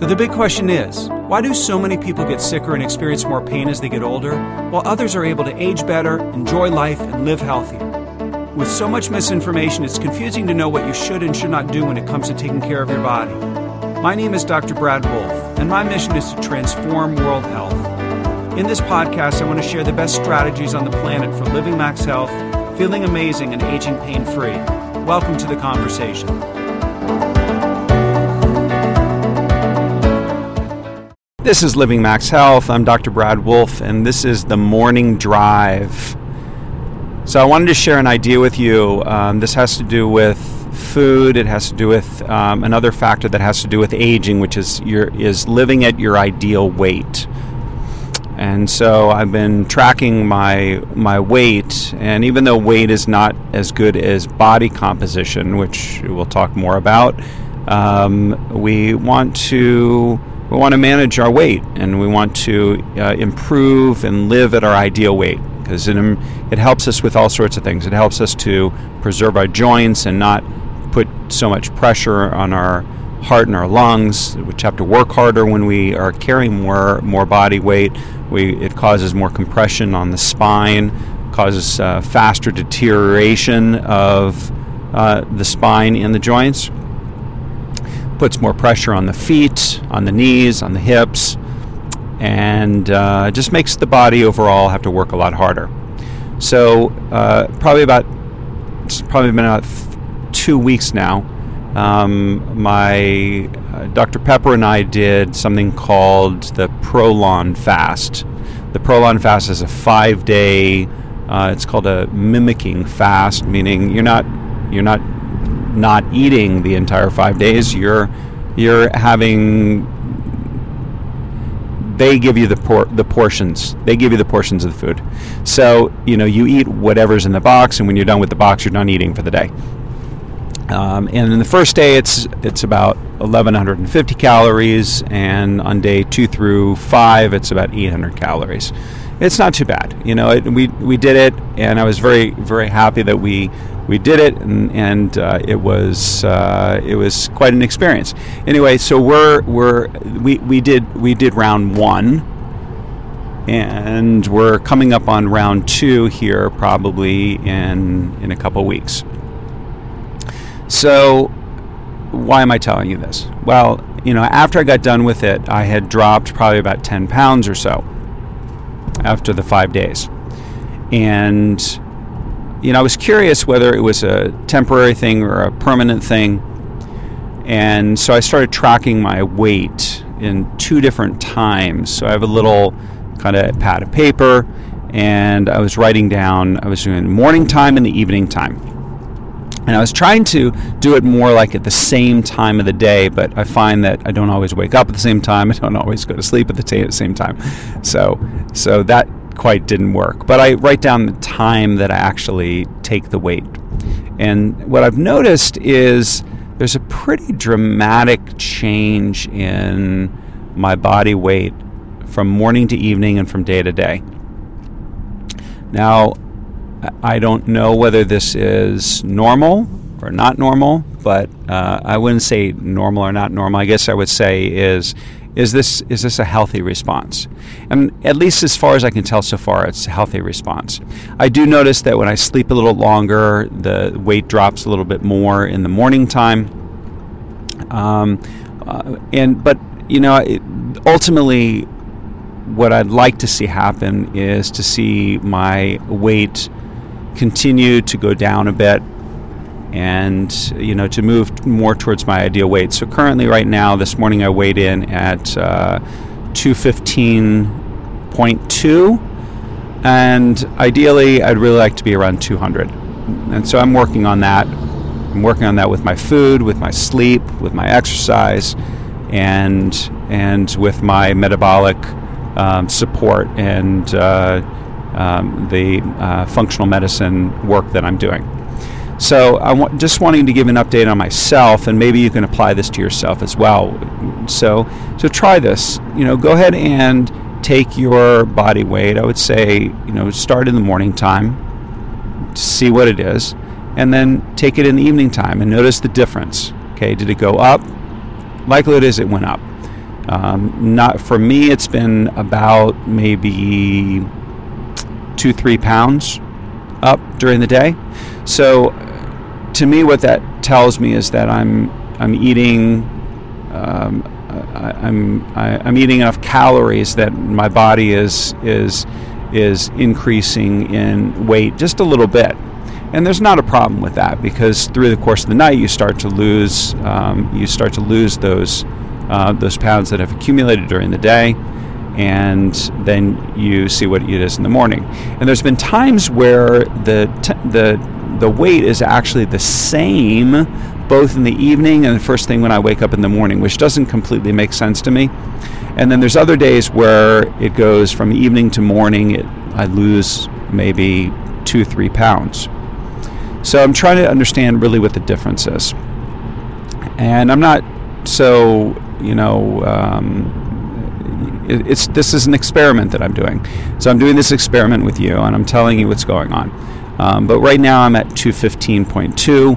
So the big question is, why do so many people get sicker and experience more pain as they get older, while others are able to age better, enjoy life, and live healthier? With so much misinformation, it's confusing to know what you should and should not do when it comes to taking care of your body. My name is Dr. Brad Wolf, and my mission is to transform world health. In this podcast, I want to share the best strategies on the planet for living max health, feeling amazing, and aging pain-free. Welcome to the conversation. This is Living Max Health. I'm Dr. Brad Wolf, and this is The Morning Drive. So I wanted to share an idea with you. This has to do with food. It has to do with another factor that has to do with aging, which is living at your ideal weight. And so I've been tracking my weight, and even though weight is not as good as body composition, which we'll talk more about, we want to manage our weight, and we want to improve and live at our ideal weight, because it helps us with all sorts of things. It helps us to preserve our joints and not put so much pressure on our heart and our lungs, which have to work harder when we are carrying more body weight. It causes more compression on the spine, causes faster deterioration of the spine and the joints. Puts more pressure on the feet, on the knees, on the hips, and just makes the body overall have to work a lot harder. So it's probably been about 2 weeks now. My Dr. Pepper and I did something called the Prolon Fast. The Prolon Fast is a 5-day. It's called a mimicking fast, meaning you're not eating the entire 5 days. You're having, they give you the portions. They give you the portions of the food. So, you eat whatever's in the box, and when you're done with the box, you're done eating for the day. And in the first day, it's about 1,150 calories, and on day 2 through 5, it's about 800 calories. It's not too bad. We did it, and I was very, very happy that we did it, and it was quite an experience. Anyway, so we did round one, and we're coming up on round two here probably in a couple weeks. So why am I telling you this? Well, after I got done with it, I had dropped probably about 10 pounds or so after the 5 days. And, I was curious whether it was a temporary thing or a permanent thing. And so I started tracking my weight in 2 different times. So I have a little kind of pad of paper, and I was writing down, I was doing morning time and the evening time. And I was trying to do it more like at the same time of the day, but I find that I don't always wake up at the same time. I don't always go to sleep at the same time. So that quite didn't work. But I write down the time that I actually take the weight. And what I've noticed is there's a pretty dramatic change in my body weight from morning to evening and from day to day. Now, I don't know whether this is normal or not normal, but I wouldn't say normal or not normal. I guess I would say is this a healthy response? And at least as far as I can tell so far, it's a healthy response. I do notice that when I sleep a little longer, the weight drops a little bit more in the morning time. Ultimately, what I'd like to see happen is to see my weight continue to go down a bit, and to move more towards my ideal weight. So currently, right now, this morning, I weighed in at 215.2, and ideally, I'd really like to be around 200. And so I'm working on that. I'm working on that with my food, with my sleep, with my exercise, and with my metabolic support and the functional medicine work that I'm doing. So I'm just wanting to give an update on myself, and maybe you can apply this to yourself as well. So try this. Go ahead and take your body weight. I would say, start in the morning time, see what it is, and then take it in the evening time and notice the difference. Okay, did it go up? Likelihood is it went up. Not for me, it's been about maybe 2-3 pounds up during the day. So to me, what that tells me is that I'm eating I'm eating enough calories that my body is increasing in weight just a little bit. And there's not a problem with that, because through the course of the night, you start to lose those pounds that have accumulated during the day, and then you see what it is in the morning. And there's been times where the weight is actually the same both in the evening and the first thing when I wake up in the morning, which doesn't completely make sense to me. And then there's other days where it goes from evening to morning, I lose maybe 2-3 pounds. So I'm trying to understand really what the difference is. And I'm not so, this is an experiment that I'm doing. So I'm doing this experiment with you, and I'm telling you what's going on. But right now I'm at 215.2.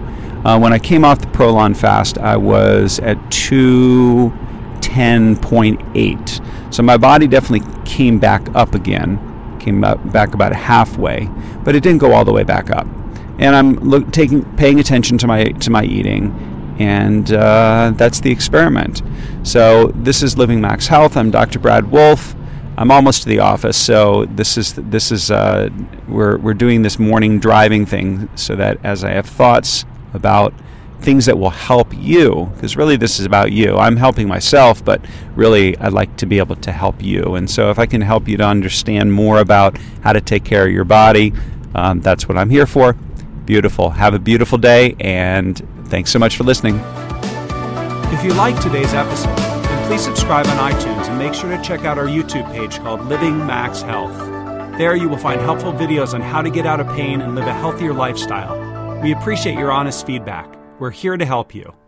When I came off the Prolon Fast, I was at 210.8. So my body definitely came back up again, back about halfway, but it didn't go all the way back up. And I'm paying attention to my eating, and that's the experiment. So this is Living Max Health. I'm Dr. Brad Wolf. I'm almost to the office, so this is we're doing this morning driving thing so that as I have thoughts about things that will help you, because really this is about you. I'm helping myself, but really I'd like to be able to help you. And so if I can help you to understand more about how to take care of your body, that's what I'm here for. Beautiful. Have a beautiful day, and thanks so much for listening. If you like today's episode, then please subscribe on iTunes and make sure to check out our YouTube page called Living Max Health. There you will find helpful videos on how to get out of pain and live a healthier lifestyle. We appreciate your honest feedback. We're here to help you.